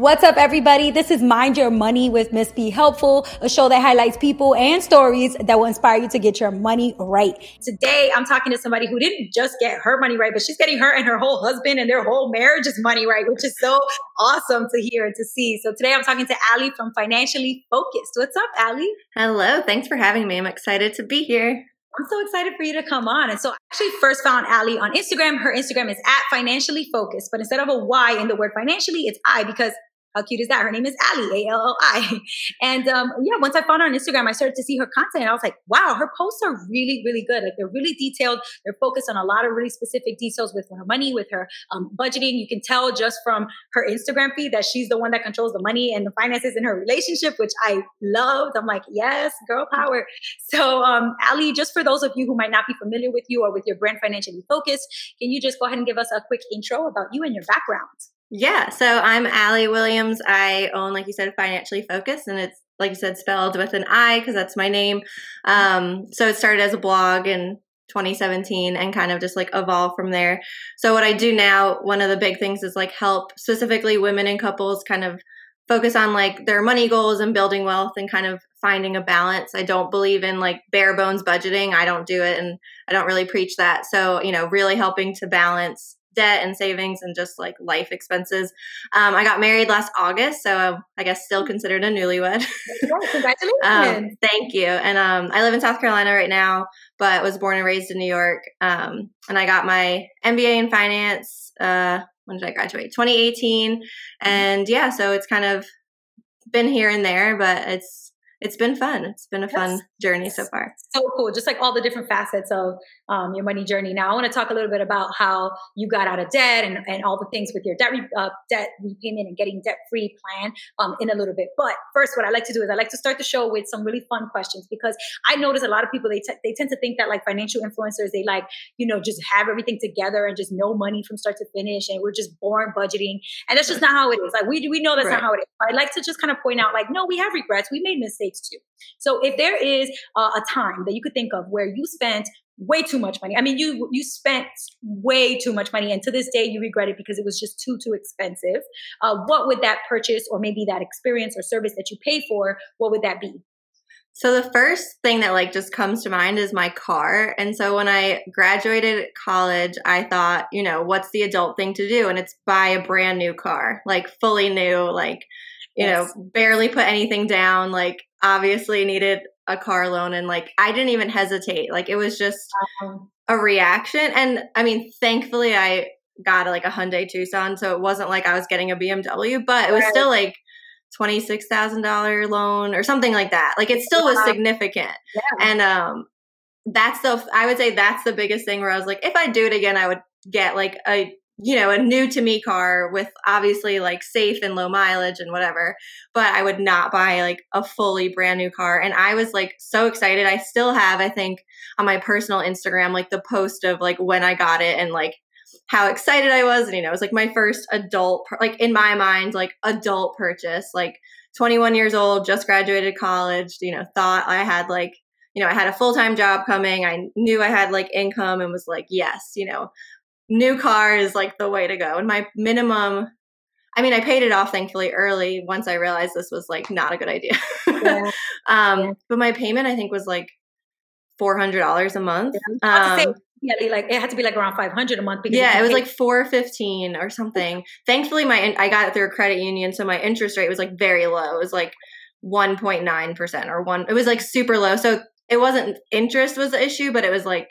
What's up, everybody? This is Mind Your Money with Miss Be Helpful, a show that highlights people and stories that will inspire you to get your money right. Today, I'm talking to somebody who didn't just get her money right, but she's getting her and her whole husband and their whole marriage's money right, which is so awesome to hear and to see. So today, I'm talking to Allie from Financially Focused. What's up, Allie? Hello. Thanks for having me. I'm excited to be here. I'm so excited for you to come on. And so I actually first found Allie on Instagram. Her Instagram is at Financially Focused, but instead of a Y in the word financially, it's I, because how cute is that? Her name is Allie, A-L-L-I. And once I found her on Instagram, I started to see her content. And I was like, wow, her posts are really, really good. Like, they're really detailed. They're focused on a lot of really specific details with her money, with her budgeting. You can tell just from her Instagram feed that she's the one that controls the money and the finances in her relationship, which I loved. I'm like, yes, girl power. So Allie, just for those of you who might not be familiar with you or with your brand Financially Focused, can you just go ahead and give us a quick intro about you and your background? Yeah, so I'm Allie Williams. I own, like you said, Financially Focused, and it's, like you said, spelled with an I because that's my name. So it started as a blog in 2017 and kind of just like evolved from there. So what I do now, one of the big things is like help specifically women and couples kind of focus on like their money goals and building wealth and kind of finding a balance. I don't believe in like bare bones budgeting. I don't do it, and I don't really preach that. So, you know, really helping to balance debt and savings and just like life expenses. I got married last August, so I guess still considered a newlywed. Congratulations. Thank you. And I live in South Carolina right now, but was born and raised in New York. And I got my MBA in finance. When did I graduate? 2018. And yeah, so it's kind of been here and there, but it's been fun. It's been a fun journey so far. So cool. Just like all the different facets of your money journey. Now, I want to talk a little bit about how you got out of debt and all the things with your debt repayment and getting debt-free plan in a little bit. But first, what I like to do is I like to start the show with some really fun questions, because I notice a lot of people, they tend to think that like financial influencers, they like, you know, just have everything together and just know money from start to finish. And we're just born budgeting. And that's just not how it is. Like we know that's not how it is. But I like to just kind of point out like, no, we have regrets. We made mistakes too. So if there is a time that you could think of where you spent way too much money, I mean, you spent way too much money, and to this day you regret it because it was just too expensive, what would that purchase or maybe that experience or service that you pay for, what would that be? So the first thing that like just comes to mind is my car. And so when I graduated college, I thought, you know, what's the adult thing to do? And it's buy a brand new car, like fully new, like, you know, barely put anything down, like obviously needed a car loan. And like, I didn't even hesitate. Like, it was just a reaction. And I mean, thankfully I got like a Hyundai Tucson. So it wasn't like I was getting a BMW, but it was still like $26,000 loan or something like that. Like, it still was significant. Yeah. And I would say that's the biggest thing where I was like, if I do it again, I would get like a new to me car with obviously like safe and low mileage and whatever, but I would not buy like a fully brand new car. And I was like so excited. I still have, I think on my personal Instagram, like the post of like when I got it and like how excited I was. And, you know, it was like my first adult, like in my mind, like adult purchase, like 21 years old, just graduated college, you know, thought I had like, you know, I had a full-time job coming. I knew I had like income and was like, yes, you know, new car is like the way to go. And my minimum, I mean, I paid it off thankfully early once I realized this was like not a good idea. Yeah. But my payment, I think, was like $400 a month. Yeah. It had to be like around $500 a month. Because it was like $415 or something. Yeah. Thankfully, I got it through a credit union, so my interest rate was like very low. It was like 1.9% it was like super low. So it wasn't interest was the issue, but it was like,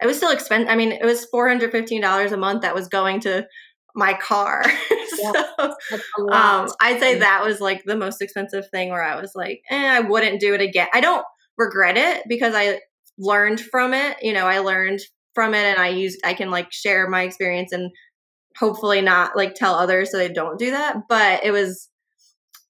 it was still expensive. I mean, it was $415 a month that was going to my car. So I'd say that was like the most expensive thing where I was like, I wouldn't do it again. I don't regret it because I learned from it. You know, I learned from it and I can like share my experience and hopefully not like tell others so they don't do that. But it was,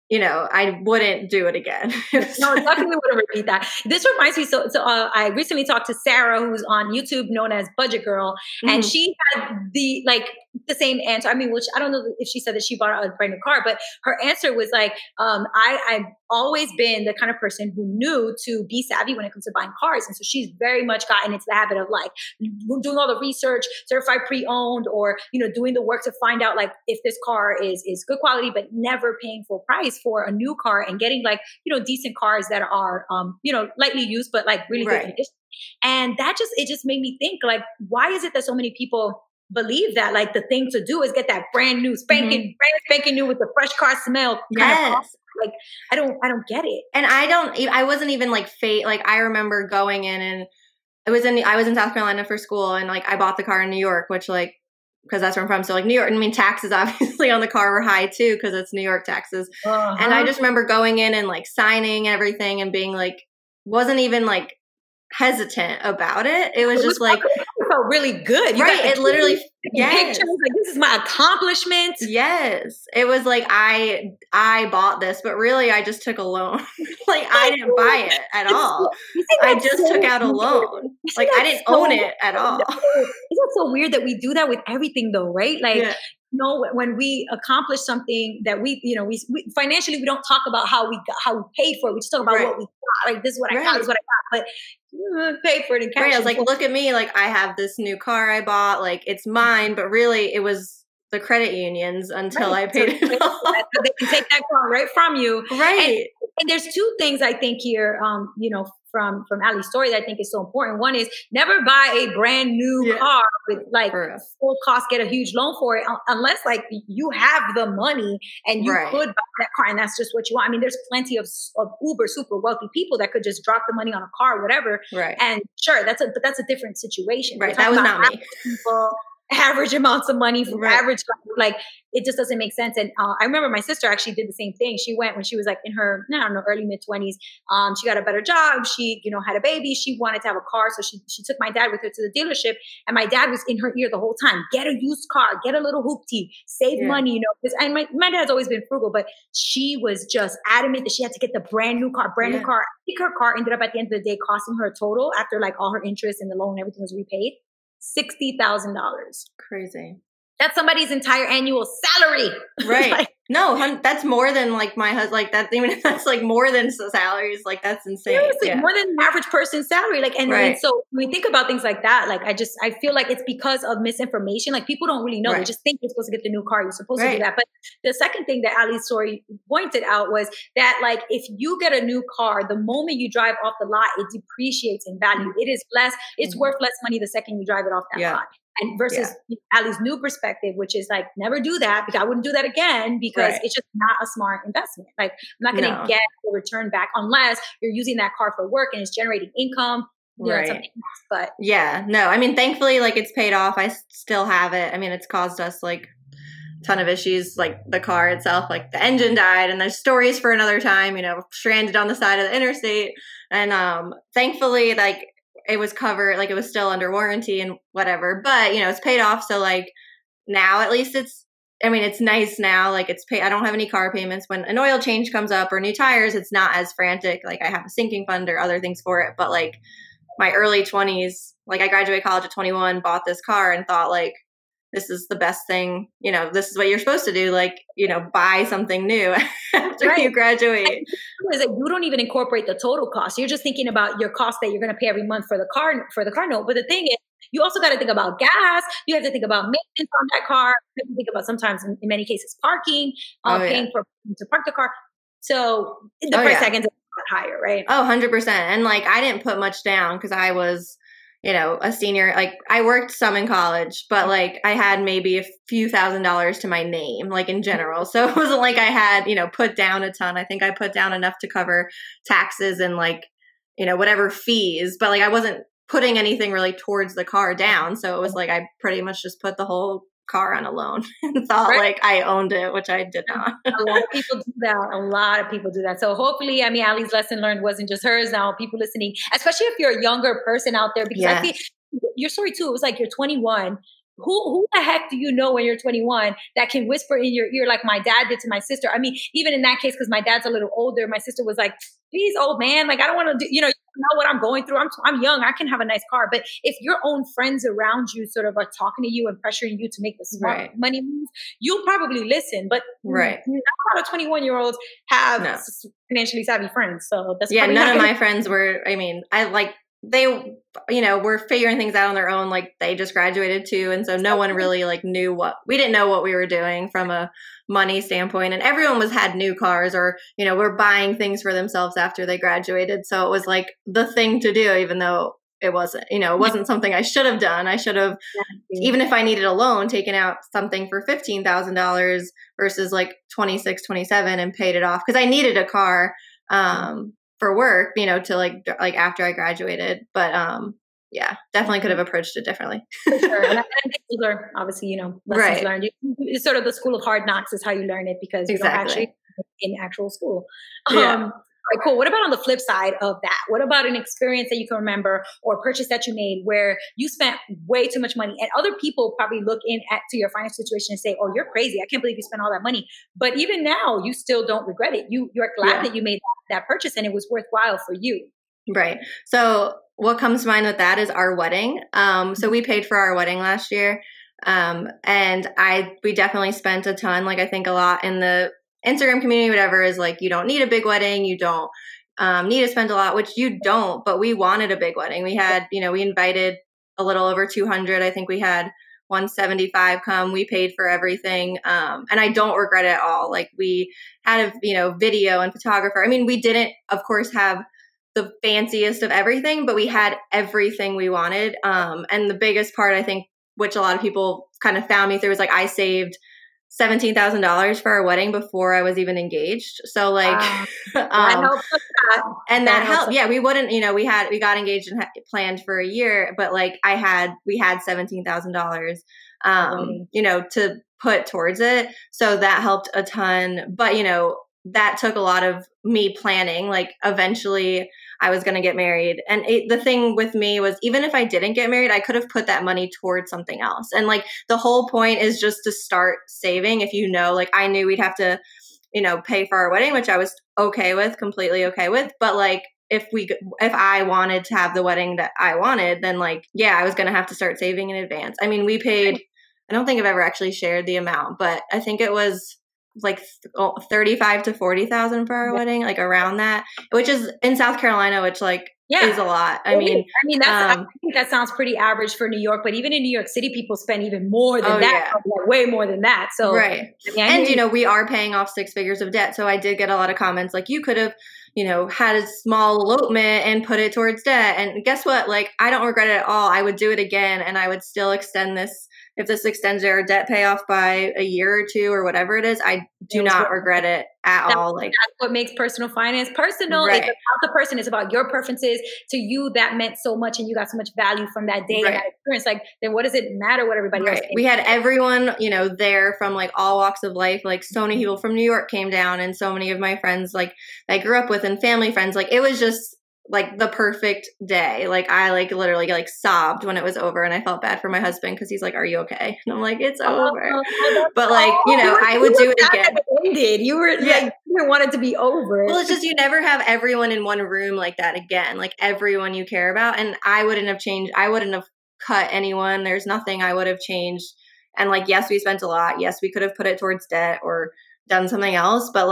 you know, I wouldn't do it again. No, definitely wouldn't repeat that. This reminds me. So I recently talked to Sarah, who's on YouTube, known as Budget Girl, and she had the like the same answer. I mean, which I don't know if she said that she bought a brand new car, but her answer was like, I've always been the kind of person who knew to be savvy when it comes to buying cars. And so she's very much gotten into the habit of like doing all the research, certified pre-owned, or, you know, doing the work to find out like if this car is good quality, but never paying full price for a new car and getting like, you know, decent cars that are, you know, lightly used, but like really good condition. And that just, it just made me think like, why is it that so many people believe that like the thing to do is get that brand new spanking new with the fresh car smell? Kind of awesome. Like, I don't get it. And I wasn't even like fate. Like I remember going in and I was in South Carolina for school and like, I bought the car in New York, which like, cause that's where I'm from. So like New York, I mean, taxes obviously on the car were high too, cause it's New York taxes. Uh-huh. And I just remember going in and like signing everything and being like, wasn't even like hesitant about it. It was just like, felt really good. You right. It literally, yes. Pictures, like, this is my accomplishment. Yes. It was like, I bought this, but really I just took a loan. Like I didn't buy it at all. I just took out a loan. Like I didn't own it at all. Isn't that so weird that we do that with everything though, right? Like, yeah. No, when we accomplish something that we, you know, we financially, we don't talk about how we paid for it. We just talk about what we got. Like, this is what I got, this is what I got. But paid for it in cash. Right. I was like, look at me. Like, I have this new car I bought. Like, it's mine. But really, it was the credit unions until I paid it off. So they can take that car right from you. Right. And there's two things I think here, you know, from Allie's story that I think is so important. One is never buy a brand new car with like full cost, get a huge loan for it unless like you have the money and you could buy that car and that's just what you want. I mean, there's plenty of uber super wealthy people that could just drop the money on a car, whatever. Right. And sure, that's a different situation. Right. That was not me. People, average amounts of money for average, like it just doesn't make sense. And I remember my sister actually did the same thing. She went when she was like in her, I don't know, early mid-20s. She got a better job. She, you know, had a baby. She wanted to have a car. So she took my dad with her to the dealership. And my dad was in her ear the whole time. Get a used car. Get a little hoopty. Save money, you know. And my dad's always been frugal, but she was just adamant that she had to get the brand new car, brand new car. I think her car ended up at the end of the day costing her a total after like all her interest and the loan and everything was repaid. $60,000. Crazy. That's somebody's entire annual salary. Right. Like, no, that's more than like my husband, like that, even if that's like more than salaries, like that's insane. Seriously, more than an average person's salary. Like, and so when we think about things like that, like I feel like it's because of misinformation. Like people don't really know. They just think you're supposed to get the new car. You're supposed to do that. But the second thing that Allie's story pointed out was that like, if you get a new car, the moment you drive off the lot, it depreciates in value. It is less, it's worth less money the second you drive it off that lot. And versus Allie's new perspective, which is like, never do that because I wouldn't do that again because it's just not a smart investment. Like I'm not going to get the return back unless you're using that car for work and it's generating income. You know, something else, but I mean, thankfully like it's paid off. I still have it. I mean, it's caused us like a ton of issues, like the car itself, like the engine died and there's stories for another time, you know, stranded on the side of the interstate. And thankfully like, it was covered, like it was still under warranty and whatever, but you know, it's paid off. So like now at least it's nice now. Like it's paid. I don't have any car payments. When an oil change comes up or new tires, it's not as frantic. Like I have a sinking fund or other things for it. But like my early 20s, like I graduated college at 21, bought this car and thought like, this is the best thing, you know, this is what you're supposed to do. Like, you know, buy something new after you graduate. You don't even incorporate the total cost. You're just thinking about your cost that you're going to pay every month for the car note. But the thing is, you also got to think about gas. You have to think about maintenance on that car. You have to think about sometimes in many cases, parking, paying for to park the car. So the price tag ends up higher, right? Oh, 100%. And like, I didn't put much down because I was, you know, a senior, like I worked some in college, but like I had maybe a few $1,000s to my name, like in general. So it wasn't like I had, you know, put down a ton. I think I put down enough to cover taxes and like, you know, whatever fees, but like I wasn't putting anything really towards the car down. So it was like, I pretty much just put the whole car on a loan and thought like I owned it, which I did not. A lot of people do that. So hopefully, I mean, Allie's lesson learned wasn't just hers. Now people listening, especially if you're a younger person out there, because I think your story too, it was like you're 21. Who the heck do you know when you're 21 that can whisper in your ear like my dad did to my sister? I mean, even in that case, because my dad's a little older, my sister was like, geez, old man, like, I don't want to do, you know what I'm going through. I'm young. I can have a nice car. But if your own friends around you sort of are talking to you and pressuring you to make the smart money moves, you'll probably listen. But not a lot of 21-year-olds have financially savvy friends. So that's none of my friends were, I mean, they were figuring things out on their own. Like, they just graduated too. And so no one really knew we didn't know what we were doing from a money standpoint. And everyone had new cars or, were buying things for themselves after they graduated. So it was like the thing to do, even though it wasn't, it wasn't something I should have done. I should have, even if I needed a loan, taken out something for $15,000 versus $26,000, $27,000 and paid it off. 'Cause I needed a car, for work, to like after I graduated. But definitely could have approached it differently. For sure. And I think those are obviously, lessons learned. It's sort of the school of hard knocks is how you learn it, because you don't actually in actual school. Yeah. All right, cool. What about on the flip side of that? What about an experience that you can remember or a purchase that you made where you spent way too much money, and other people probably look to your financial situation and say, oh, you're crazy. I can't believe you spent all that money. But even now, you still don't regret it. You're glad that you made that purchase and it was worthwhile for you. Right. So what comes to mind with that is our wedding. So we paid for our wedding last year. And we definitely spent a ton, I think a lot in the Instagram community, whatever, is you don't need a big wedding. You don't need to spend a lot, which you don't, but we wanted a big wedding. We had, we invited a little over 200. I think we had 175 come. We paid for everything. And I don't regret it at all. We had a, video and photographer. I mean, we didn't, of course, have the fanciest of everything, but we had everything we wanted. And the biggest part, I think, which a lot of people kind of found me through, was I saved $17,000 for our wedding before I was even engaged. So that helps us out. And that helped. Yeah. We wouldn't, we got engaged and planned for a year, but we had $17,000, to put towards it. So that helped a ton, but that took a lot of me planning. Eventually I was going to get married. And the thing with me was, even if I didn't get married, I could have put that money towards something else. And the whole point is just to start saving. If I knew we'd have to, pay for our wedding, which I was completely okay with. But if I wanted to have the wedding that I wanted, then I was going to have to start saving in advance. I mean, we paid, I don't think I've ever actually shared the amount, but I think it was $35,000 to $40,000 for our wedding, around that, which is in South Carolina, which is a lot. I mean, that's, I think that sounds pretty average for New York, but even in New York City, people spend even more than that, way more than that. So, and we are paying off six figures of debt. So I did get a lot of comments you could have, had a small elopement and put it towards debt. And guess what? I don't regret it at all. I would do it again, and I would still extend this. If this extends our debt payoff by a year or two or whatever it is, I do not regret it at all. That's what makes personal finance personal. Right. It's about the person. It's about your preferences. To you, that meant so much, and you got so much value from that day and that experience. Then what does it matter what everybody else thinks? We had everyone, there from all walks of life. So many people from New York came down, and so many of my friends, I grew up with, and family friends. It was just the perfect day. I literally sobbed when it was over, and I felt bad for my husband, because he's like, are you okay? And I'm like, it's over. But I would do it again. You were you didn't want it to be over. Well, it's just, you never have everyone in one room like that again, everyone you care about. And I wouldn't have changed. I wouldn't have cut anyone. There's nothing I would have changed. And yes, we spent a lot. Yes, we could have put it towards debt or done something else. But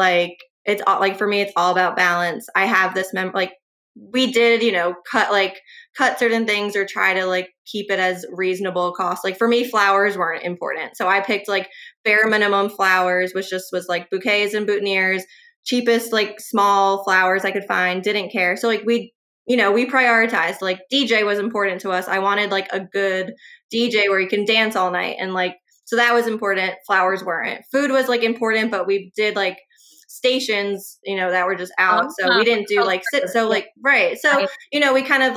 it's all, for me, it's all about balance. I have this we did, cut certain things or try to keep it as reasonable cost. For me, flowers weren't important. So I picked bare minimum flowers, which just was bouquets and boutonnieres, cheapest, small flowers I could find, didn't care. So we prioritized, DJ was important to us. I wanted a good DJ where you can dance all night. And so that was important. Flowers weren't. Food was important, but we did stations, that were just out. So we didn't do sit. So right. So, we kind of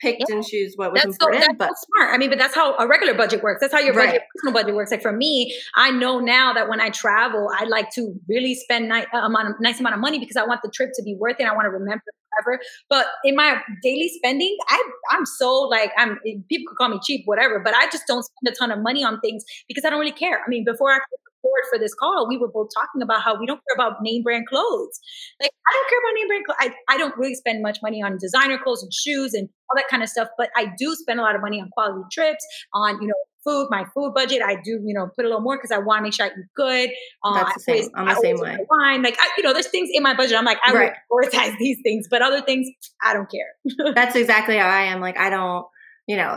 picked and choose what was important. That's smart. I mean, but that's how a regular budget works. That's how your budget, personal budget works. For me, I know now that when I travel, I like to really spend nice amount of money, because I want the trip to be worth it. I want to remember forever. But in my daily spending, I'm so people could call me cheap, whatever, but I just don't spend a ton of money on things, because I don't really care. I mean, before I forward for this call, we were both talking about how we don't care about name brand clothes. Like, I don't care about name brand clothes. I don't really spend much money on designer clothes and shoes and all that kind of stuff, but I do spend a lot of money on quality trips, on, you know, food, my food budget. I do, you know, put a little more because I want to make sure I eat good. That's the same. I'm the same way. Wine. Like, there's things in my budget. I'm like, I would prioritize these things, but other things, I don't care. That's exactly how I am. Like, I don't,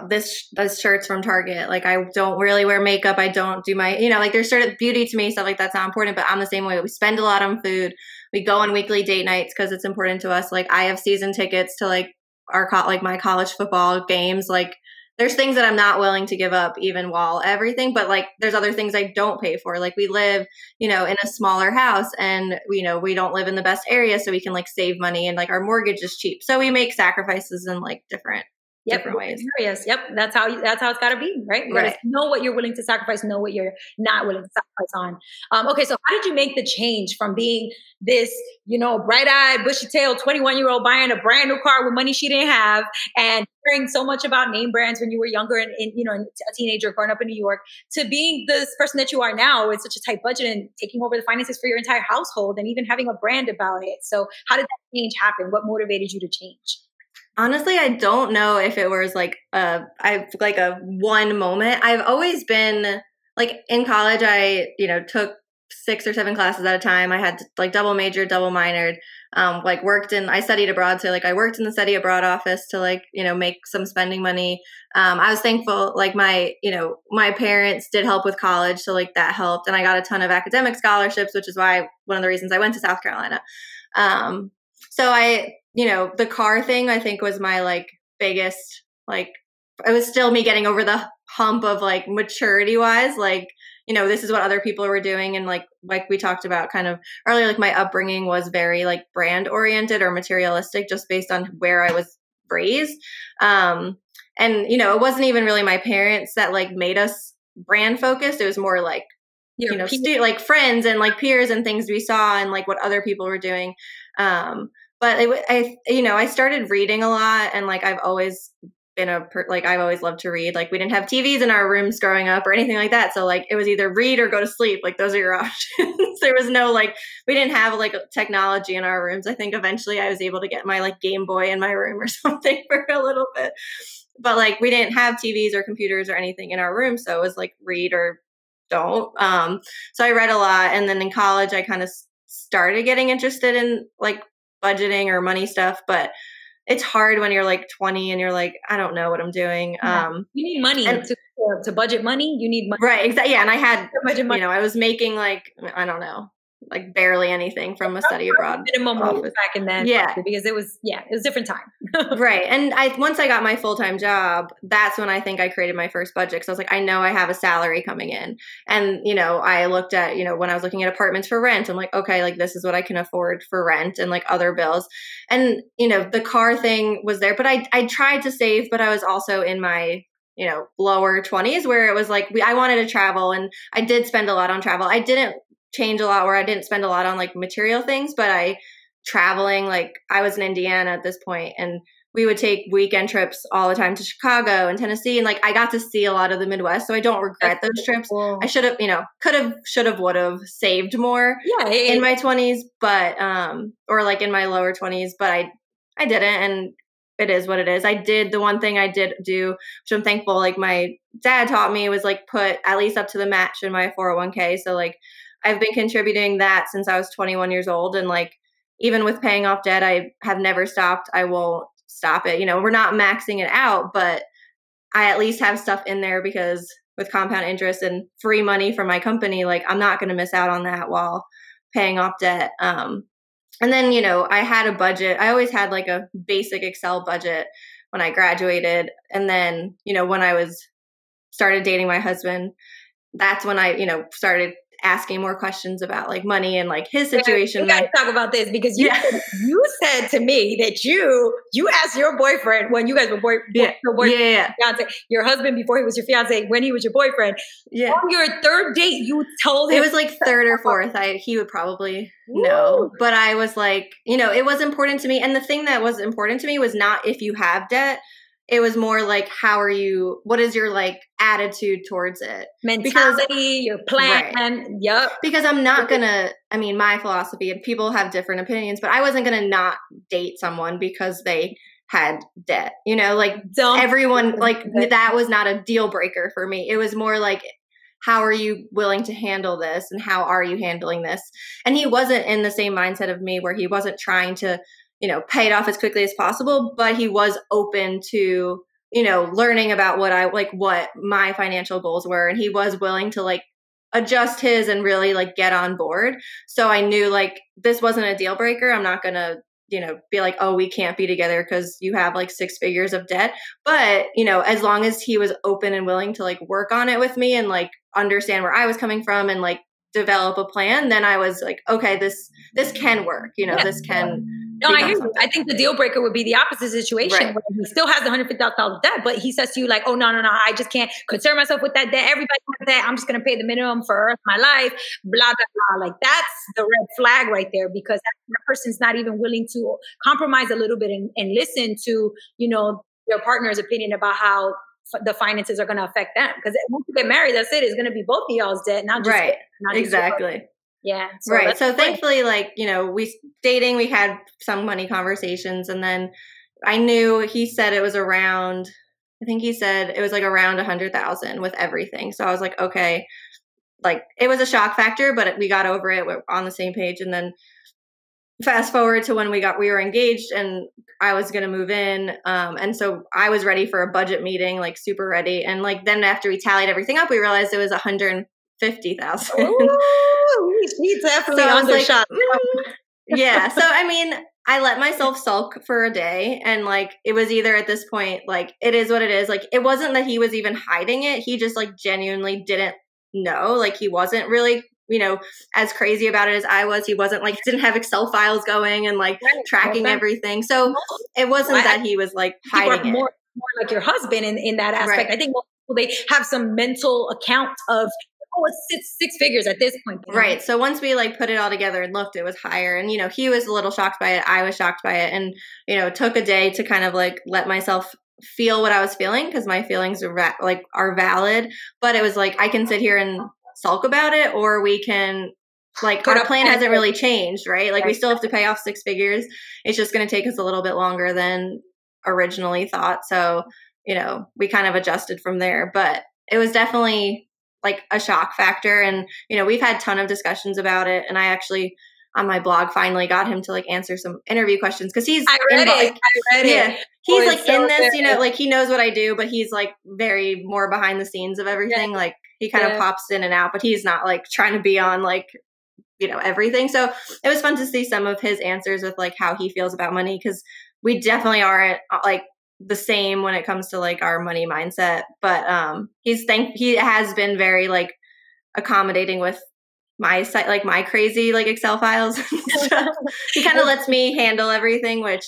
this shirt's from Target. Like, I don't really wear makeup. I don't do my, like, there's sort of beauty to me, stuff like that's not important, but I'm the same way. We spend a lot on food. We go on weekly date nights because it's important to us. Like, I have season tickets to my college football games. Like, there's things that I'm not willing to give up even while everything, but like there's other things I don't pay for. Like, we live, in a smaller house and, we don't live in the best area, so we can like save money and like our mortgage is cheap. So we make sacrifices in like different ways. Serious. Yep. That's how it's gotta be, right? You gotta know what you're willing to sacrifice, know what you're not willing to sacrifice on. Okay. So how did you make the change from being this, bright-eyed, bushy-tailed 21-year-old buying a brand new car with money she didn't have and hearing so much about name brands when you were younger and a teenager growing up in New York, to being this person that you are now with such a tight budget and taking over the finances for your entire household and even having a brand about it? So how did that change happen? What motivated you to change? Honestly, I don't know if it was like a one moment. I've always been like, in college, I, took 6 or 7 classes at a time. I had like double major, double minored, I studied abroad. So like I worked in the study abroad office to make some spending money. I was thankful, like my parents did help with college. So like that helped. And I got a ton of academic scholarships, which is why one of the reasons I went to South Carolina. So I, the car thing, I think, was my biggest, it was still me getting over the hump of maturity wise, this is what other people were doing. And like we talked about kind of earlier, like my upbringing was very brand oriented or materialistic just based on where I was raised. And it wasn't even really my parents that made us brand focused. It was more friends and peers and things we saw and what other people were doing. But I started reading a lot, and I've always been I've always loved to read. Like, we didn't have TVs in our rooms growing up or anything like that. So it was either read or go to sleep. Those are your options. There was no we didn't have technology in our rooms. I think eventually I was able to get my Game Boy in my room or something for a little bit. But we didn't have TVs or computers or anything in our room. So it was read or don't. So I read a lot. And then in college, I kind of started getting interested in budgeting or money stuff, but it's hard when you're 20 and you're I don't know what I'm doing. You need money to budget money. You need money. Right. Exactly. Yeah. And I had, I was making I don't know, barely anything from a study abroad. Minimum wage back in then. Yeah. Because it was a different time. Right. And once I got my full-time job, that's when I think I created my first budget. So I was I know I have a salary coming in. And, I looked at, when I was looking at apartments for rent, I'm okay, this is what I can afford for rent and other bills. And, the car thing was there, but I tried to save, but I was also in my lower 20s where it was I wanted to travel, and I did spend a lot on travel. I didn't change a lot where I didn't spend a lot on material things, but I was in Indiana at this point, and we would take weekend trips all the time to Chicago and Tennessee. And I got to see a lot of the Midwest. So I don't regret those trips. Cool. I should have, could have, would have saved more in my 20s, but, or in my lower 20s, but I didn't. And it is what it is. I did the one thing I did do, which I'm thankful, my dad taught me, was put at least up to the match in my 401k. So I've been contributing that since I was 21 years old. And even with paying off debt, I have never stopped. I won't stop it. We're not maxing it out, but I at least have stuff in there because with compound interest and free money from my company, I'm not going to miss out on that while paying off debt. And then, I had a budget. I always had a basic Excel budget when I graduated. And then, when I started dating my husband, that's when I, started asking more questions about money and his situation. We gotta talk about this because you said to me that you asked your boyfriend when you guys were your husband before he was your fiance, when he was your boyfriend. Yeah. On your third date, you told him. It was third or fourth. He would probably know, but I was it was important to me. And the thing that was important to me was not if you have debt, It was more like, how are you, what is your like attitude towards it? Mentality, your plan. Right. Yep. Because I'm not going to, I mean, my philosophy, and people have different opinions, but I wasn't going to not date someone because they had debt, you know, like everyone, like that was not a deal breaker for me. It was more like, how are you willing to handle this? And how are you handling this? And he wasn't in the same mindset of me where he wasn't trying to, you know, pay it off as quickly as possible, but he was open to, you know, learning about what I like, what my financial goals were. And he was willing to like adjust his and really like get on board. So I knew like, this wasn't a deal breaker. I'm not going to, you know, be like, oh, we can't be together because you have like 6 figures of debt. But, you know, as long as he was open and willing to like work on it with me and like understand where I was coming from and like develop a plan, then I was like, okay, this can work, you know, yeah. This can. No, I hear you. I think the deal breaker would be the opposite situation. Right. Where he still has the $150,000 debt, but he says to you like, oh, no, I just can't concern myself with that debt. Everybody has that. I'm just going to pay the minimum for the rest of my life, blah, blah, blah. Like that's the red flag right there, because that person's not even willing to compromise a little bit and listen to, you know, their partner's opinion about how the finances are going to affect them. Because once you get married, that's it. It's going to be both of y'all's debt. Not just right. Not exactly. Just yeah. So right. So thankfully, like, you know, we had some money conversations, and then I knew he said it was around, I think he said it was like around 100,000 with everything. So I was like, okay, like it was a shock factor, but we got over it. We're on the same page. And then fast forward to when we were engaged and I was going to move in. And so I was ready for a budget meeting, like super ready. And like, then after we tallied everything up, we realized it was 150,000. Ooh, she definitely undershot. Like, yeah. So, I mean, I let myself sulk for a day, and like, it was either at this point, like it is what it is. Like, it wasn't that he was even hiding it. He just like genuinely didn't know, like he wasn't really, you know, as crazy about it as I was. He wasn't like, didn't have Excel files going and like tracking everything. So it wasn't that he was like hiding it. More like your husband in that aspect. Right. I think most people, they have some mental account of, oh, it's six figures at this point. Right. So once we like put it all together and looked, it was higher. And, you know, he was a little shocked by it. I was shocked by it. And, you know, it took a day to kind of like let myself feel what I was feeling, because my feelings are valid. But it was like, I can sit here and sulk about it, or we can like, our plan hasn't really changed, right? Like we still have to pay off 6 figures. It's just going to take us a little bit longer than originally thought. So, you know, we kind of adjusted from there, but it was definitely like a shock factor. And, you know, we've had a ton of discussions about it. And I actually, on my blog, finally got him to like answer some interview questions, because I read it. He's like in this, you know, like he knows what I do, but he's like very more behind the scenes of everything. Yeah. Like he kind of pops in and out, but he's not like trying to be on like, you know, everything. So it was fun to see some of his answers with like how he feels about money, because we definitely aren't like the same when it comes to like our money mindset. But he has been very like accommodating with my site, like my crazy like Excel files and stuff. He kind of lets me handle everything, which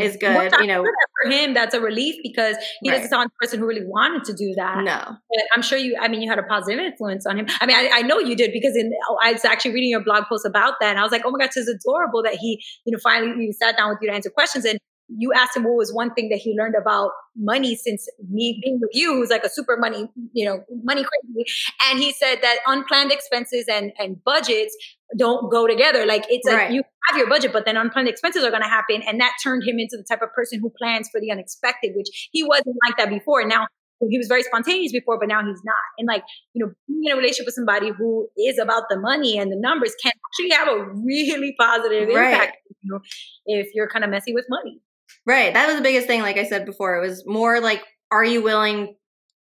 is good. You know, for him that's a relief, because he doesn't sound the person who really wanted to do that. No, but I'm sure you had a positive influence on him. I mean, I know you did, because I was actually reading your blog post about that, and I was like, oh my God, it's adorable that he, you know, finally sat down with you to answer questions. And you asked him what was one thing that he learned about money since me being with you, who's like a super money, you know, money crazy. And he said that unplanned expenses and budgets don't go together. Like it's like you have your budget, but then unplanned expenses are going to happen. And that turned him into the type of person who plans for the unexpected, which he wasn't like that before. Now, he was very spontaneous before, but now he's not. And like, you know, being in a relationship with somebody who is about the money and the numbers can actually have a really positive impact, you know, if you're kind of messy with money. Right. That was the biggest thing. Like I said before, it was more like, are you willing,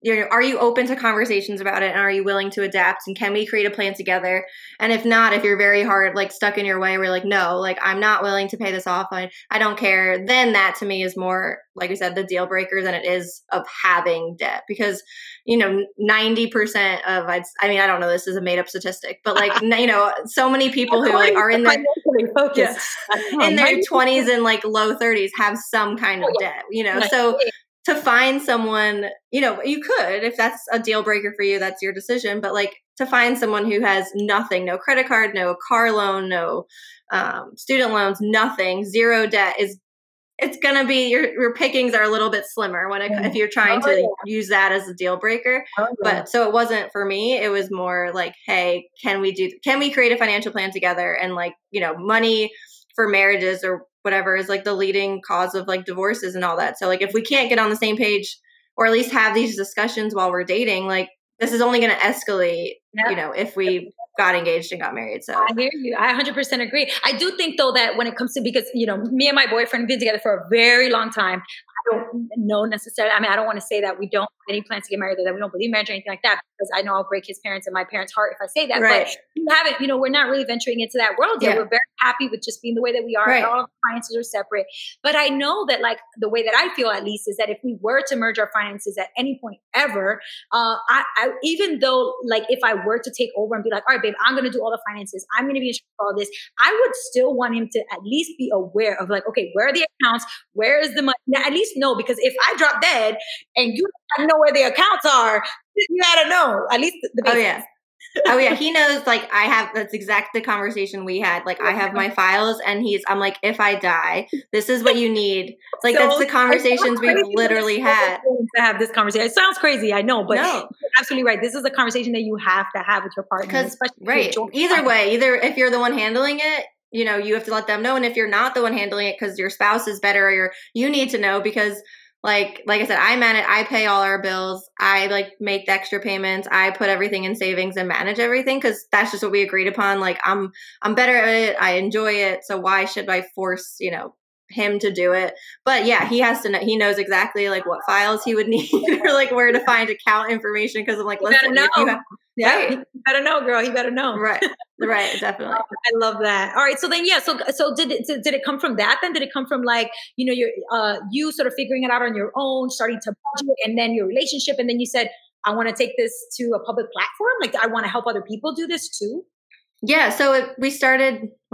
you know, are you open to conversations about it? And are you willing to adapt? And can we create a plan together? And if not, if you're very hard, like stuck in your way, we're like, no, like I'm not willing to pay this off. I don't care. Then that to me is more, like I said, the deal breaker than it is of having debt, because, you know, 90% of, I mean, I don't know, this is a made up statistic, but like, you know, so many people who like are in their in their 20s and like low 30s have some kind of debt, you know, so to find someone, you know, you could, if that's a deal breaker for you, that's your decision. But like to find someone who has nothing, no credit card, no car loan, no student loans, nothing, zero debt is it's going to be your pickings are a little bit slimmer when it, if you're trying to use that as a deal breaker. But so it wasn't for me. It was more like, hey, can we create a financial plan together? And like, you know, money for marriages or whatever is like the leading cause of like divorces and all that. So like, if we can't get on the same page or at least have these discussions while we're dating, like this is only going to escalate, you know, if we got engaged and got married. So I hear you. I 100% agree. I do think though that when it comes to, because, you know, me and my boyfriend have been together for a very long time. I don't know necessarily. I mean, I don't want to say that we don't have any plans to get married or that we don't believe in marriage or anything like that, because I know I'll break his parents and my parents' heart if I say that. Right. But we haven't, you know, we're not really venturing into that world yet. Yeah. We're very happy with just being the way that we are. Right. And all of our finances are separate. But I know that like the way that I feel at least is that if we were to merge our finances at any point ever, I even though like if I were to take over and be like, all right, babe, I'm going to do all the finances, I'm going to be in charge of all this, I would still want him to at least be aware of like, okay, where are the accounts? Where is the money? Now, at least know, because if I drop dead and you don't know where the accounts are, you gotta know at least the basics. Oh yeah. He knows, like I have, that's exactly the conversation we had. Like I have my files and I'm like, if I die, this is what you need. Like so, that's the conversations we've literally had. To have this conversation. It sounds crazy. I know, but no. You're absolutely right. This is a conversation that you have to have with your partner. Either if you're the one handling it, you know, you have to let them know. And if you're not the one handling it because your spouse is better, or you need to know, because like I said, I manage, I pay all our bills. I like make the extra payments. I put everything in savings and manage everything, because that's just what we agreed upon. Like I'm better at it. I enjoy it. So why should I force, you know, him to do it? But yeah, he has to know, he knows exactly like what files he would need or like where to find account information. Cause I'm like, listen, you better know, girl, you better know. Right. Definitely. I love that. All right. So then, yeah. So did it come from that then? Did it come from like, you know, you sort of figuring it out on your own, starting to budget, and then your relationship, and then you said, I want to take this to a public platform. Like I want to help other people do this too. Yeah. So when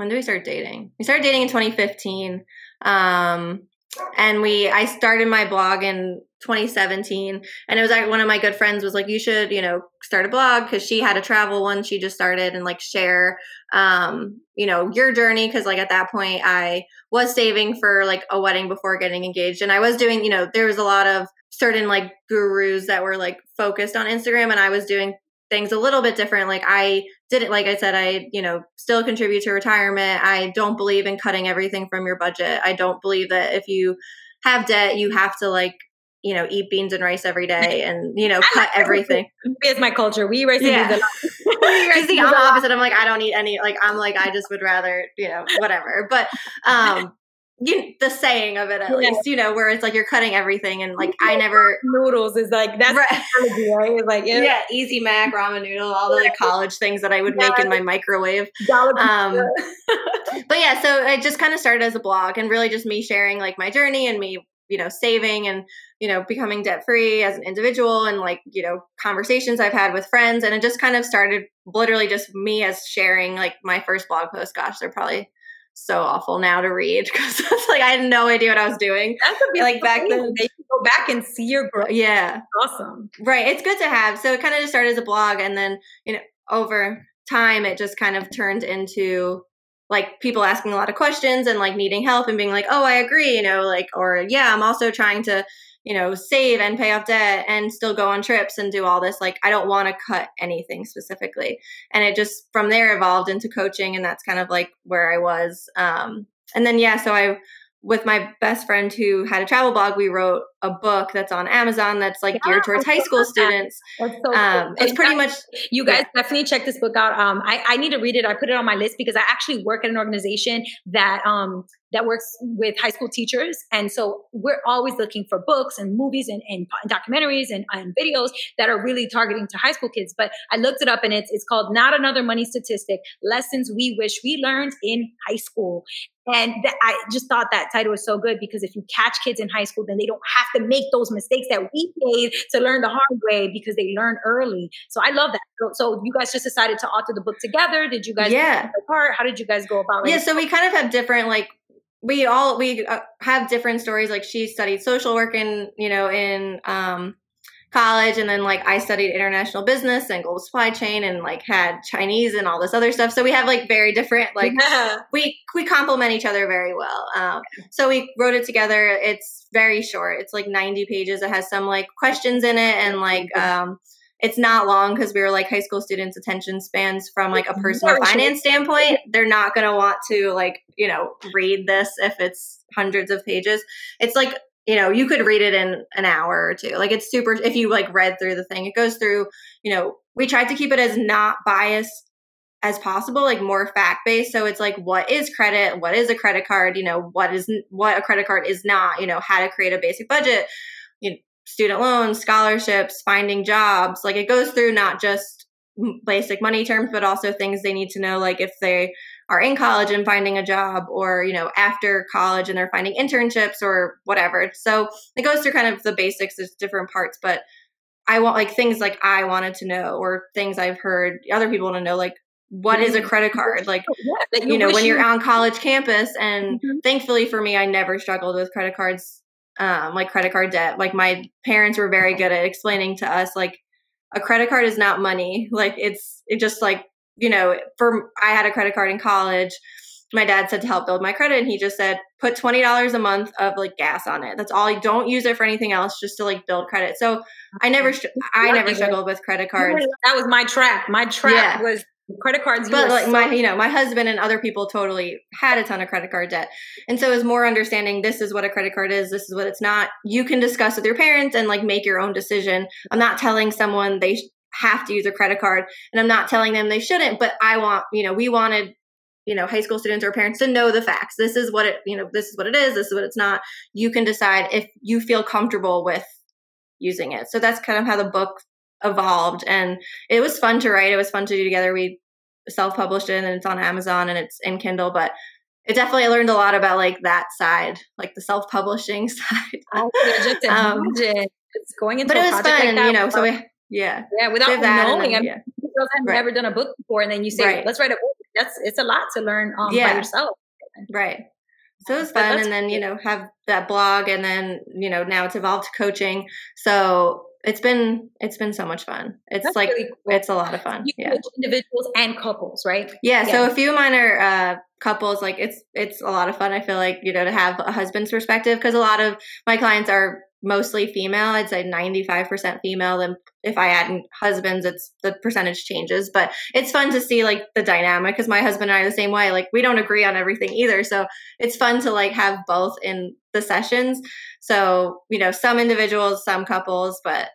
did we start dating? We started dating in 2015. And I started my blog in 2017, and it was like one of my good friends was like, you should, you know, start a blog, because she had a travel one she just started, and like share, you know, your journey. Because like at that point I was saving for like a wedding before getting engaged, and I was doing, you know, there was a lot of certain like gurus that were like focused on Instagram, and I was doing things a little bit different. Like I didn't, like I said, I, you know, still contribute to retirement. I don't believe in cutting everything from your budget. I don't believe that if you have debt, you have to like, you know, eat beans and rice every day and, you know, cut everything. It's my culture. We erase beans a lot. I'm the opposite. I'm like, I don't eat any, like, I'm like, I just would rather, you know, whatever. But, the saying of it, at least, you know, where it's like you're cutting everything, and like I never noodles is like that's right. It's like Easy Mac, ramen noodle, all the like, college things that I would make in my microwave. But yeah, so it just kind of started as a blog, and really just me sharing like my journey and me, you know, saving and, you know, becoming debt free as an individual, and like, you know, conversations I've had with friends, and it just kind of started literally just me as sharing like my first blog post. Gosh, they're probably so awful now to read, because it's like I had no idea what I was doing. That's a beautiful, like back then, you can go back and see your growth. Yeah, awesome. Right, it's good to have. So it kind of just started as a blog, and then, you know, over time it just kind of turned into like people asking a lot of questions and like needing help and being like, oh, I agree, you know, like, or yeah, I'm also trying to, you know, save and pay off debt and still go on trips and do all this. Like, I don't want to cut anything specifically. And it just from there evolved into coaching. And that's kind of like where I was. And then, yeah, so I, with my best friend who had a travel blog, we wrote a book that's on Amazon that's like geared towards high school students. It's pretty much, you guys definitely check this book out. I need to read it. I put it on my list because I actually work at an organization that, that works with high school teachers. And so we're always looking for books and movies and documentaries and videos that are really targeting to high school kids. But I looked it up, and it's called Not Another Money Statistic, Lessons We Wish We Learned in High School. And I just thought that title was so good, because if you catch kids in high school, then they don't have to make those mistakes that we made to learn the hard way, because they learn early. So I love that. So you guys just decided to author the book together. Did you guys apart? How did you guys go about it? Yeah, so we kind of have different, like, we have different stories. Like she studied social work in, you know, in college, and then like I studied international business and global supply chain, and like had Chinese and all this other stuff. So we have like very different, like we complement each other very well. So we wrote it together. It's very short. It's like 90 pages. It has some like questions in it, and like it's not long because we were like high school students' attention spans from like a personal finance standpoint. They're not going to want to like, you know, read this if it's hundreds of pages. It's like, you know, you could read it in an hour or two. Like it's super, if you like read through the thing, it goes through, you know, we tried to keep it as not biased as possible, like more fact-based. So it's like, what is credit? What is a credit card? You know, what a credit card is not, you know, how to create a basic budget, you know, student loans, scholarships, finding jobs. Like it goes through not just basic money terms, but also things they need to know, like if they are in college and finding a job, or, you know, after college and they're finding internships or whatever. So it goes through kind of the basics, there's different parts, but I want like things like I wanted to know, or things I've heard other people want to know, like what is a credit card? Like, you know, when you're on college campus, and thankfully for me, I never struggled with credit cards, like credit card debt. Like my parents were very good at explaining to us, like a credit card is not money. Like it just like, you know, I had a credit card in college. My dad said to help build my credit, and he just said, put $20 a month of like gas on it. That's all. You don't use it for anything else, just to like build credit. So I never struggled with credit cards. That was my trap. My trap was credit cards. But like my husband and other people totally had a ton of credit card debt. And so it was more understanding, this is what a credit card is. This is what it's not. You can discuss with your parents and like make your own decision. I'm not telling someone they have to use a credit card, and I'm not telling them they shouldn't, but I want, you know, we wanted, you know, high school students or parents to know the facts. This is what it, you know, this is what it is. This is what it's not. You can decide if you feel comfortable with using it. So that's kind of how the book evolved, and it was fun to write. It was fun to do together. We self-published it, and it's on Amazon and it's in Kindle, but it definitely learned a lot about like that side, like the self-publishing side. Just it's going into, but it was fun, like, you know, so we, yeah. Yeah. Without knowing, I've never done a book before. And then you say, let's write a book. It's a lot to learn by yourself. Right. So it was fun. And then, you know, have that blog, and then, you know, now it's evolved to coaching. So it's been so much fun. It's that's like, really cool. It's a lot of fun. You coach individuals and couples, right? Yeah. So a few of mine are couples. Like it's a lot of fun. I feel like, you know, to have a husband's perspective, because a lot of my clients are mostly female. I'd say 95% female. Then if I add husbands, it's the percentage changes, but it's fun to see like the dynamic, because my husband and I are the same way. Like we don't agree on everything either. So it's fun to like have both in the sessions. So, you know, some individuals, some couples, but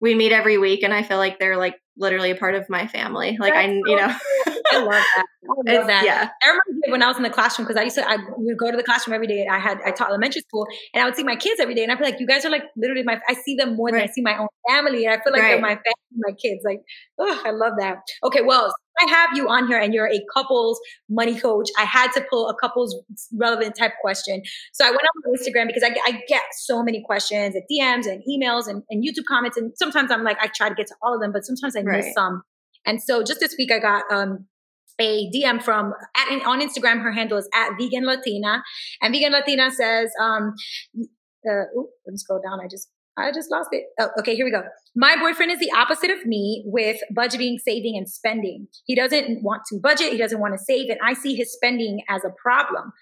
we meet every week, and I feel like they're like literally a part of my family. Like cool. I love that. I love that. Yeah. I remember when I was in the classroom, because we would go to the classroom every day. I taught elementary school, and I would see my kids every day, and I feel like you guys are like literally I see them more than I see my own family, and I feel like they're my family, my kids. Like, oh, I love that. Okay, well, I have you on here, and you're a couples money coach. I had to pull a couples relevant type question, so I went on Instagram, because I get so many questions at DMs and emails and YouTube comments, and sometimes I'm like, I try to get to all of them, but sometimes I miss some. And so just this week, I got a DM on Instagram. Her handle is @VeganLatina, and Vegan Latina says, let me scroll down. I just lost it. Oh, okay, here we go. My boyfriend is the opposite of me with budgeting, saving, and spending. He doesn't want to budget. He doesn't want to save. And I see his spending as a problem.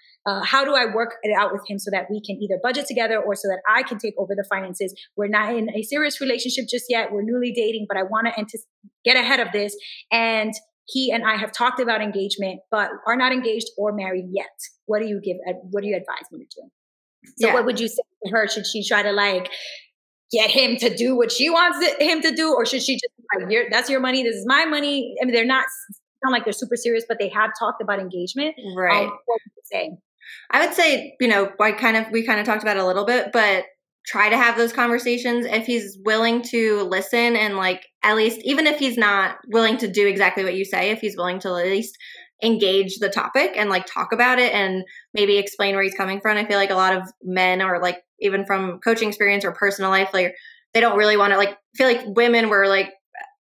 How do I work it out with him so that we can either budget together, or so that I can take over the finances? We're not in a serious relationship just yet. We're newly dating, but I want to get ahead of this. And he and I have talked about engagement, but are not engaged or married yet. What do you advise me to do? So what would you say to her? Should she try to like get him to do what she wants him to do? Or should she just be like, that's your money, this is my money? I mean, they're not sound like they're super serious, but they have talked about engagement. Right. What would you say? I would say, you know, we kind of talked about it a little bit, but try to have those conversations. If he's willing to listen, and like, at least, even if he's not willing to do exactly what you say, if he's willing to at least engage the topic and like talk about it and maybe explain where he's coming from. I feel like a lot of men are like, even from coaching experience or personal life, like they don't really want to like, feel like women were like,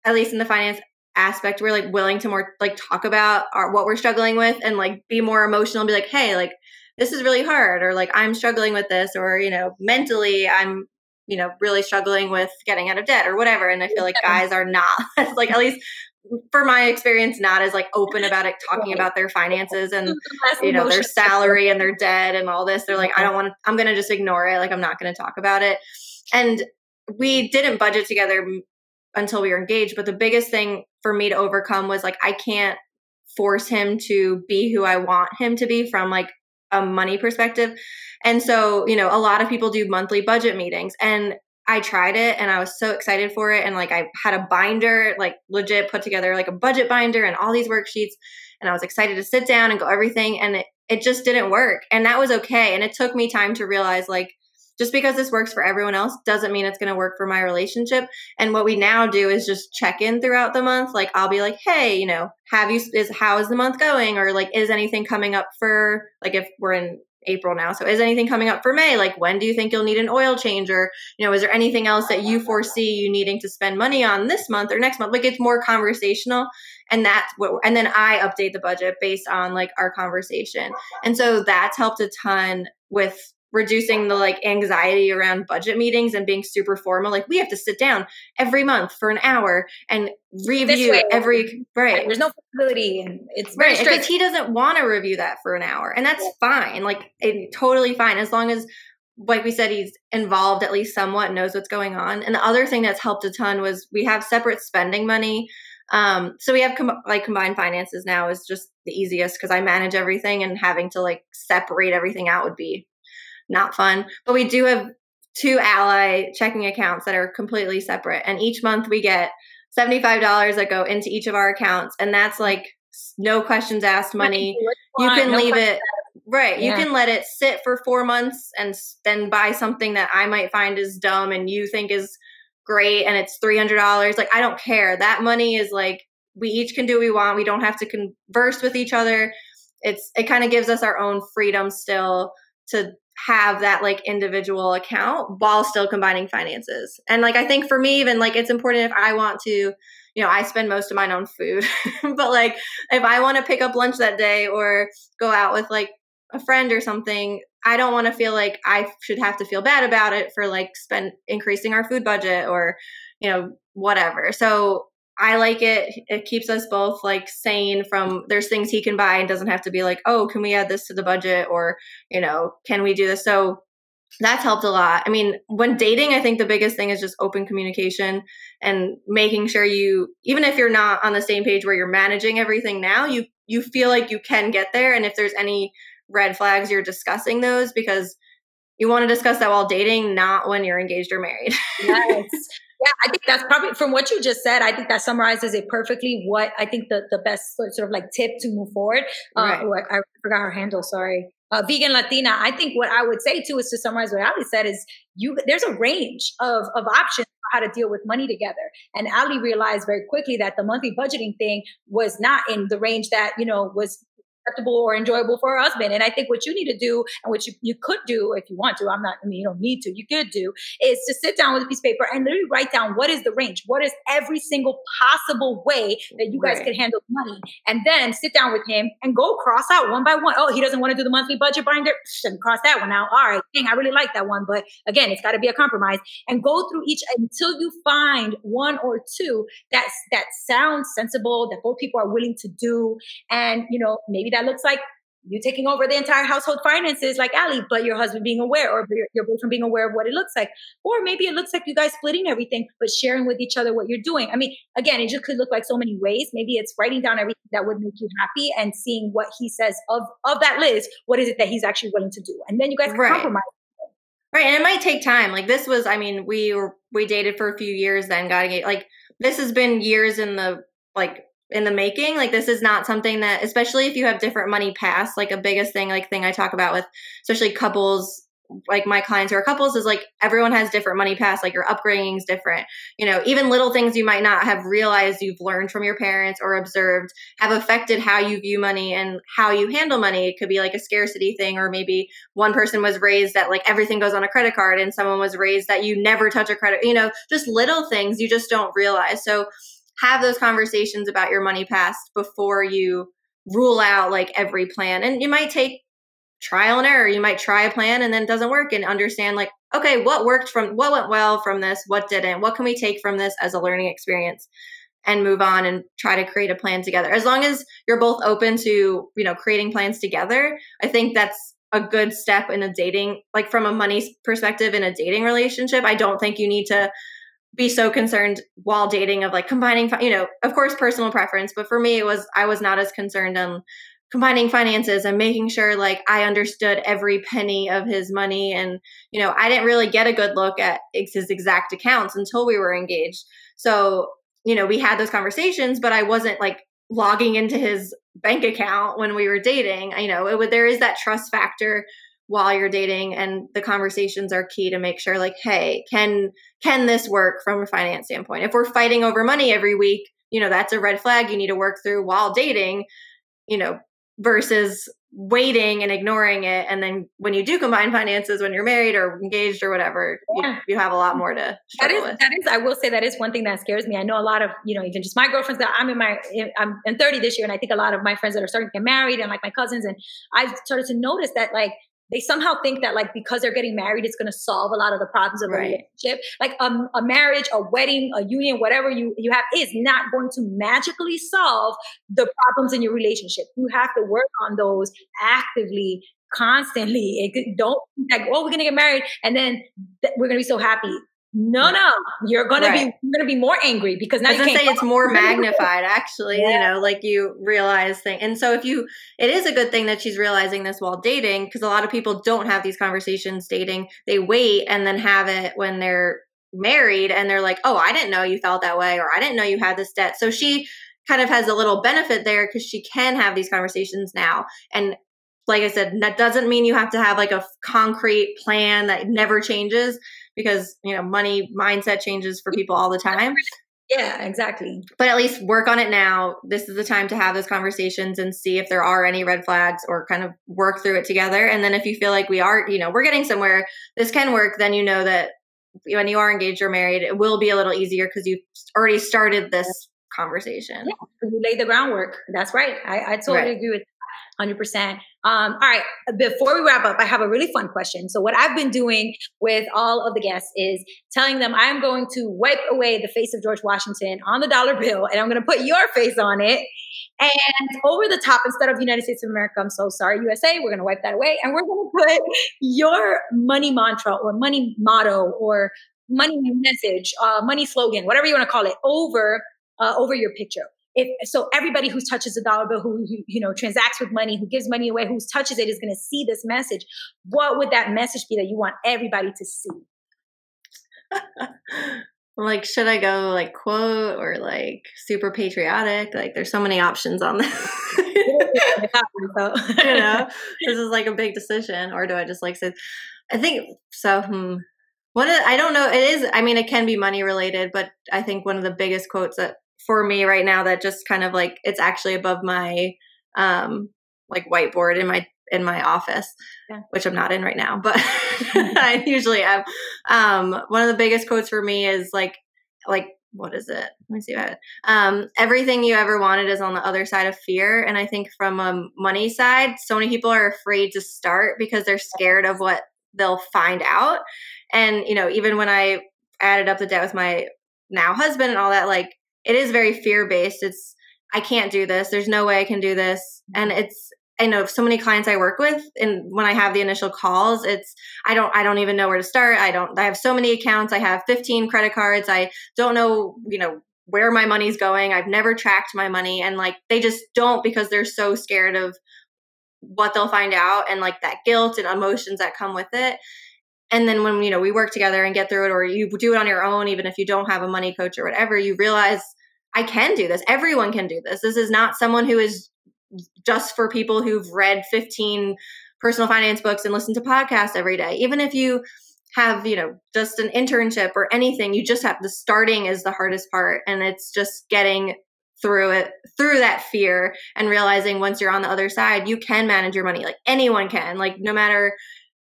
at least in the finance aspect, we're like willing to more like talk about what we're struggling with, and like be more emotional and be like, hey, like this is really hard, or like I'm struggling with this, or, you know, mentally I'm you know, really struggling with getting out of debt or whatever. And I feel like guys are not like, at least for my experience, not as like open about it, talking about their finances and, you know, their salary and their debt and all this. They're like, I don't want to, I'm going to just ignore it. Like, I'm not going to talk about it. And we didn't budget together until we were engaged. But the biggest thing for me to overcome was like, I can't force him to be who I want him to be from like a money perspective. And so, you know, a lot of people do monthly budget meetings, and I tried it and I was so excited for it. And like, I had a binder, like legit put together like a budget binder and all these worksheets. And I was excited to sit down and go everything. And it just didn't work. And that was okay. And it took me time to realize like, just because this works for everyone else doesn't mean it's going to work for my relationship. And what we now do is just check in throughout the month. Like, I'll be like, hey, you know, how is the month going? Or like, is anything coming up for, like, if we're in April now, so is anything coming up for May? Like, when do you think you'll need an oil change? Or, you know, is there anything else that you foresee you needing to spend money on this month or next month? Like, it's more conversational. And that's what, and then I update the budget based on like our conversation. And so that's helped a ton with reducing the like anxiety around budget meetings and being super formal. Like, we have to sit down every month for an hour and review every, right. There's no flexibility. And it's very right. Because he doesn't want to review that for an hour, and that's fine. Like, it's totally fine. As long as, like we said, he's involved at least somewhat, knows what's going on. And the other thing that's helped a ton was we have separate spending money. So we have combined finances now is just the easiest, 'cause I manage everything, and having to like separate everything out would be not fun. But we do have two Ally checking accounts that are completely separate. And each month we get $75 that go into each of our accounts. And that's like no questions asked money. You can leave it, right. Yeah. You can let it sit for 4 months and then buy something that I might find is dumb and you think is great. And it's $300. Like, I don't care. That money is like, we each can do what we want. We don't have to converse with each other. It kind of gives us our own freedom still to have that like individual account while still combining finances. And like, I think for me, even like, it's important if I want to, you know, I spend most of mine on food, but like, if I want to pick up lunch that day or go out with like a friend or something, I don't want to feel like I should have to feel bad about it for like increasing our food budget or, you know, whatever. So I like it. It keeps us both like sane from there's things he can buy and doesn't have to be like, oh, can we add this to the budget? Or, you know, can we do this? So that's helped a lot. I mean, when dating, I think the biggest thing is just open communication and making sure you, even if you're not on the same page where you're managing everything now, you feel like you can get there. And if there's any red flags, you're discussing those, because you want to discuss that while dating, not when you're engaged or married. Yes. Yeah, I think that's probably, from what you just said, I think that summarizes it perfectly. What I think the best sort of like tip to move forward. Right. Oh, I forgot her handle. Sorry. Vegan Latina. I think what I would say too is to summarize what Allie said is there's a range of options how to deal with money together. And Allie realized very quickly that the monthly budgeting thing was not in the range that, you know, was acceptable or enjoyable for her husband. And I think what you need to do, and what you could do if you want to, you don't need to, you could do, is to sit down with a piece of paper and literally write down what is the range, what is every single possible way that you guys right. can handle money, and then sit down with him and go cross out one by one. Oh, he doesn't want to do the monthly budget binder. Shouldn't cross that one out. All right, dang, I really like that one, but again, it's got to be a compromise. And go through each until you find one or two that sounds sensible, that both people are willing to do, and you know, maybe that looks like you taking over the entire household finances like Allie, but your husband being aware, or your boyfriend being aware of what it looks like. Or maybe it looks like you guys splitting everything, but sharing with each other what you're doing. I mean, again, it just could look like so many ways. Maybe it's writing down everything that would make you happy and seeing what he says of that list. What is it that he's actually willing to do? And then you guys can right. compromise. Right. And it might take time. Like, this was, we dated for a few years, then got engaged. Like, this has been years in the making. Like, this is not something that, especially if you have different money paths, like a biggest thing, like thing I talk about with especially couples, like my clients who are couples, is like everyone has different money paths. Like, your upbringing is different, you know, even little things you might not have realized you've learned from your parents or observed have affected how you view money and how you handle money. It could be like a scarcity thing, or maybe one person was raised that like everything goes on a credit card, and someone was raised that you never touch a credit, you know, just little things you just don't realize. So have those conversations about your money past before you rule out like every plan. And you might take trial and error. You might try a plan and then it doesn't work, and understand like, okay, what went well from this? What didn't? What can we take from this as a learning experience and move on and try to create a plan together? As long as you're both open to, you know, creating plans together, I think that's a good step in a dating, like from a money perspective in a dating relationship. I don't think you need to be so concerned while dating of like combining, you know, of course, personal preference. But for me, I was not as concerned on combining finances and making sure like I understood every penny of his money. And, you know, I didn't really get a good look at his exact accounts until we were engaged. So, you know, we had those conversations, but I wasn't like logging into his bank account when we were dating. You know, there is that trust factor while you're dating, and the conversations are key to make sure like, hey, can this work from a finance standpoint? If we're fighting over money every week, you know, that's a red flag you need to work through while dating, you know, versus waiting and ignoring it. And then when you do combine finances, when you're married or engaged or whatever, you have a lot more to struggle with. I will say that is one thing that scares me. I know a lot of, you know, even just my girlfriends that I'm in 30 this year. And I think a lot of my friends that are starting to get married and like my cousins, and I've started to notice that like, they somehow think that like, because they're getting married, it's going to solve a lot of the problems of a relationship. Like a marriage, a wedding, a union, whatever you have is not going to magically solve the problems in your relationship. You have to work on those actively, constantly. Don't like, oh, we're going to get married and then we're going to be so happy. No, you're going to be more angry because now you can't. It's more magnified, actually, you know, like you realize things. And so it is a good thing that she's realizing this while dating, because a lot of people don't have these conversations dating. They wait and then have it when they're married and they're like, oh, I didn't know you felt that way, or I didn't know you had this debt. So she kind of has a little benefit there because she can have these conversations now. And like I said, that doesn't mean you have to have like a concrete plan that never changes, because, you know, money mindset changes for people all the time. Yeah, exactly. But at least work on it now. This is the time to have those conversations and see if there are any red flags, or kind of work through it together. And then if you feel like we're getting somewhere, this can work, then you know that when you are engaged or married, it will be a little easier because you've already started this conversation. Yeah, you laid the groundwork. That's right. I totally agree with that. 100%. All right. Before we wrap up, I have a really fun question. So what I've been doing with all of the guests is telling them I'm going to wipe away the face of George Washington on the dollar bill, and I'm going to put your face on it. And over the top, instead of United States of America, I'm so sorry, USA, we're going to wipe that away. And we're going to put your money mantra or money motto or money message, money slogan, whatever you want to call it, over your picture. So everybody who touches the dollar bill, who transacts with money, who gives money away, who touches it is going to see this message. What would that message be that you want everybody to see? Like, should I go like quote or like super patriotic? Like, there's so many options on this. You know, this is like a big decision. Or do I just like say? I think so. I don't know. It is. I mean, it can be money related, but I think one of the biggest quotes that for me right now that just kind of like, it's actually above my like whiteboard in my office, which I'm not in right now, but I usually am. One of the biggest quotes for me is like, what is it? Let me see about it. Everything you ever wanted is on the other side of fear. And I think from a money side, so many people are afraid to start because they're scared of what they'll find out. And, you know, even when I added up the debt with my now husband and all that, like, it is very fear-based. It's, I can't do this. There's no way I can do this. And it's, I know so many clients I work with, and when I have the initial calls, it's, I don't even know where to start. I have so many accounts. I have 15 credit cards. I don't know, you know, where my money's going. I've never tracked my money. And like, they just don't, because they're so scared of what they'll find out and like that guilt and emotions that come with it. And then when, you know, we work together and get through it, or you do it on your own, even if you don't have a money coach or whatever, you realize I can do this. Everyone can do this. This is not someone who is just for people who've read 15 personal finance books and listened to podcasts every day. Even if you have, you know, just an internship or anything, you just have the starting is the hardest part. And it's just getting through it, through that fear, and realizing once you're on the other side, you can manage your money. Like anyone can, like no matter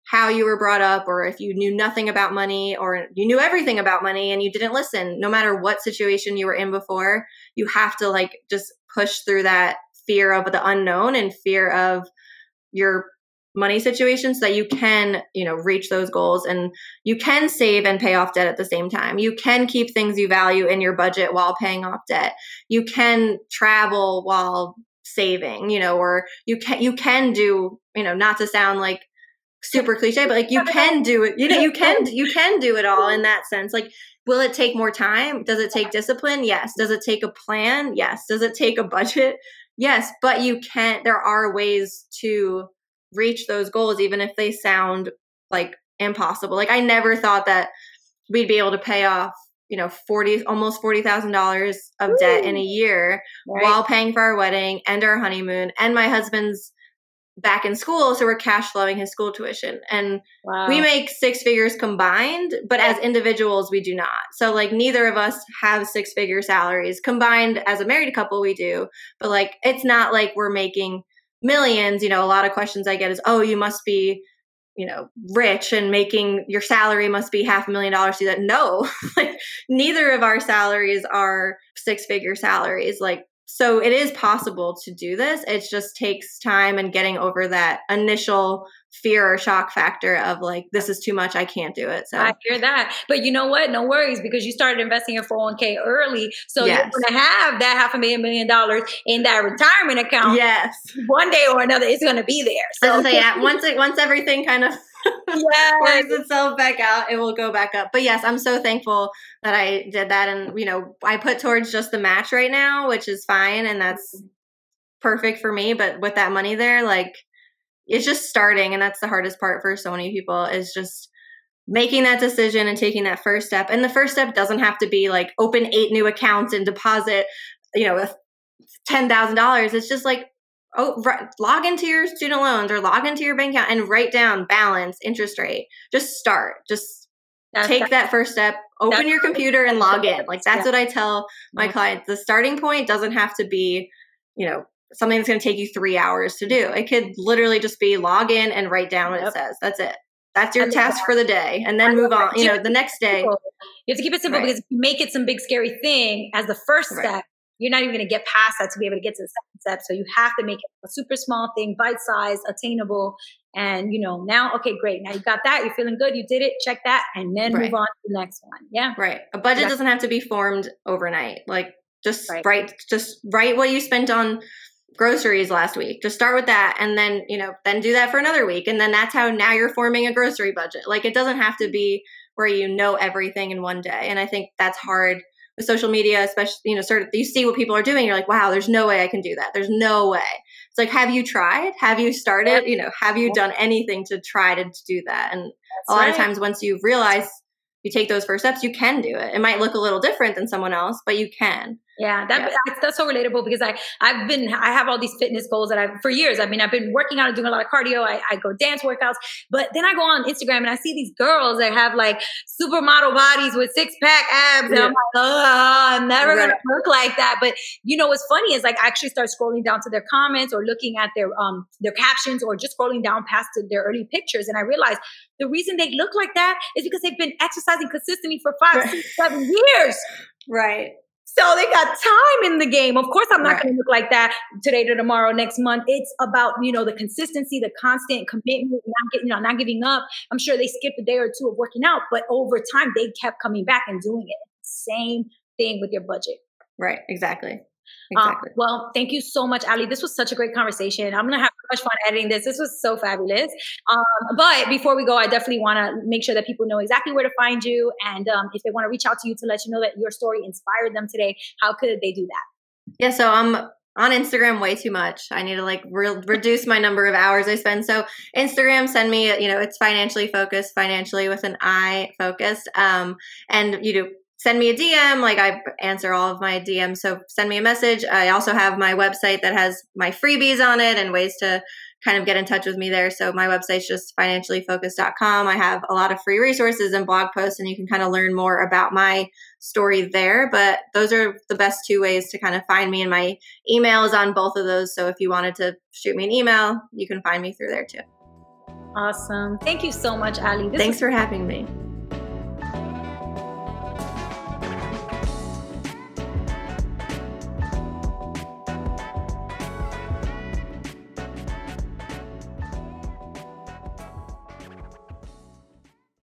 how you were brought up, or if you knew nothing about money, or you knew everything about money and you didn't listen, no matter what situation you were in before, you have to like just push through that fear of the unknown and fear of your money situation so that you can, reach those goals and you can save and pay off debt at the same time. You can keep things you value in your budget while paying off debt. You can travel while saving, or you can do, not to sound like super cliche, but like you can do it, you can do it all in that sense. Like, will it take more time? Does it take discipline? Yes. Does it take a plan? Yes. Does it take a budget? Yes. But there are ways to reach those goals, even if they sound like impossible. Like, I never thought that we'd be able to pay off, almost $40,000 of debt in a year, right, while paying for our wedding and our honeymoon and my husband's back in school. So we're cash flowing his school tuition, and we make six figures combined, but as individuals, we do not. So like, neither of us have 6-figure salaries combined. As a married couple, we do, but like, it's not like we're making millions. A lot of questions I get is, oh, you must be, rich and making your salary must be $500,000 to that. No, like neither of our salaries are 6-figure salaries. Like, so it is possible to do this. It just takes time and getting over that initial fear or shock factor of like, this is too much, I can't do it. So I hear that. But you know what? No worries, because you started investing in 401k early. So you're going to have that $500,000 in that retirement account. Yes. One day or another, it's going to be there. So once everything kind of wears itself back out, it will go back up. But yes, I'm so thankful that I did that. And, I put towards just the match right now, which is fine. And that's perfect for me. But with that money there, like, it's just starting. And that's the hardest part for so many people, is just making that decision and taking that first step. And the first step doesn't have to be like open 8 new accounts and deposit, $10,000. It's just like, log into your student loans or log into your bank account and write down balance, interest rate. Just start. Just take that first step, open your computer and log in. Like, that's what I tell my clients. The starting point doesn't have to be, something that's going to take you 3 hours to do. It could literally just be log in and write down what it says. That's it. That's your task for the day. And then move on. The next day. You have to keep it simple, because if you make it some big scary thing as the first step, you're not even going to get past that to be able to get to the second step. So you have to make it a super small thing, bite-sized, attainable. And, now, okay, great. Now you got that. You're feeling good. You did it. Check that. And then move on to the next one. Yeah. Right. A budget doesn't have to be formed overnight. Like, just write what you spent on groceries last week. Just start with that. And then, then do that for another week. And then that's how now you're forming a grocery budget. Like, it doesn't have to be where everything in one day. And I think that's hard with social media, especially, you see what people are doing. You're like, wow, there's no way I can do that. There's no way. It's like, have you tried? Have you started? Have you done anything to try to do that? And that's a lot of times, once you realize you take those first steps, you can do it. It might look a little different than someone else, but you can. Yeah, that's so relatable, because I have all these fitness goals that for years. I've been working out and doing a lot of cardio. I go dance workouts, but then I go on Instagram and I see these girls that have like supermodel bodies with 6-pack abs. And I'm like, I'm never going to look like that. But what's funny is, like, I actually start scrolling down to their comments or looking at their captions, or just scrolling down past their early pictures. And I realize the reason they look like that is because they've been exercising consistently for 5, 6, 7 years. Right. So they got time in the game. Of course, I'm not going to look like that today to tomorrow, next month. It's about, the consistency, the constant commitment, not giving up. I'm sure they skipped a day or two of working out, but over time, they kept coming back and doing it. Same thing with your budget. Right. Exactly. Well, thank you so much, Allie. This was such a great conversation. I'm going to have so much fun editing this. This was so fabulous. But before we go, I definitely want to make sure that people know exactly where to find you. And if they want to reach out to you to let you know that your story inspired them today, how could they do that? Yeah, so I'm on Instagram way too much. I need to reduce my number of hours I spend. So Instagram, send me, it's financially focused, financially with an I focused. And send me a DM. Like, I answer all of my DMs. So send me a message. I also have my website that has my freebies on it and ways to kind of get in touch with me there. So my website's just financiallyfocused.com. I have a lot of free resources and blog posts, and you can kind of learn more about my story there. But those are the best two ways to kind of find me, and my email is on both of those. So if you wanted to shoot me an email, you can find me through there too. Awesome. Thank you so much, Allie. Thanks for having me.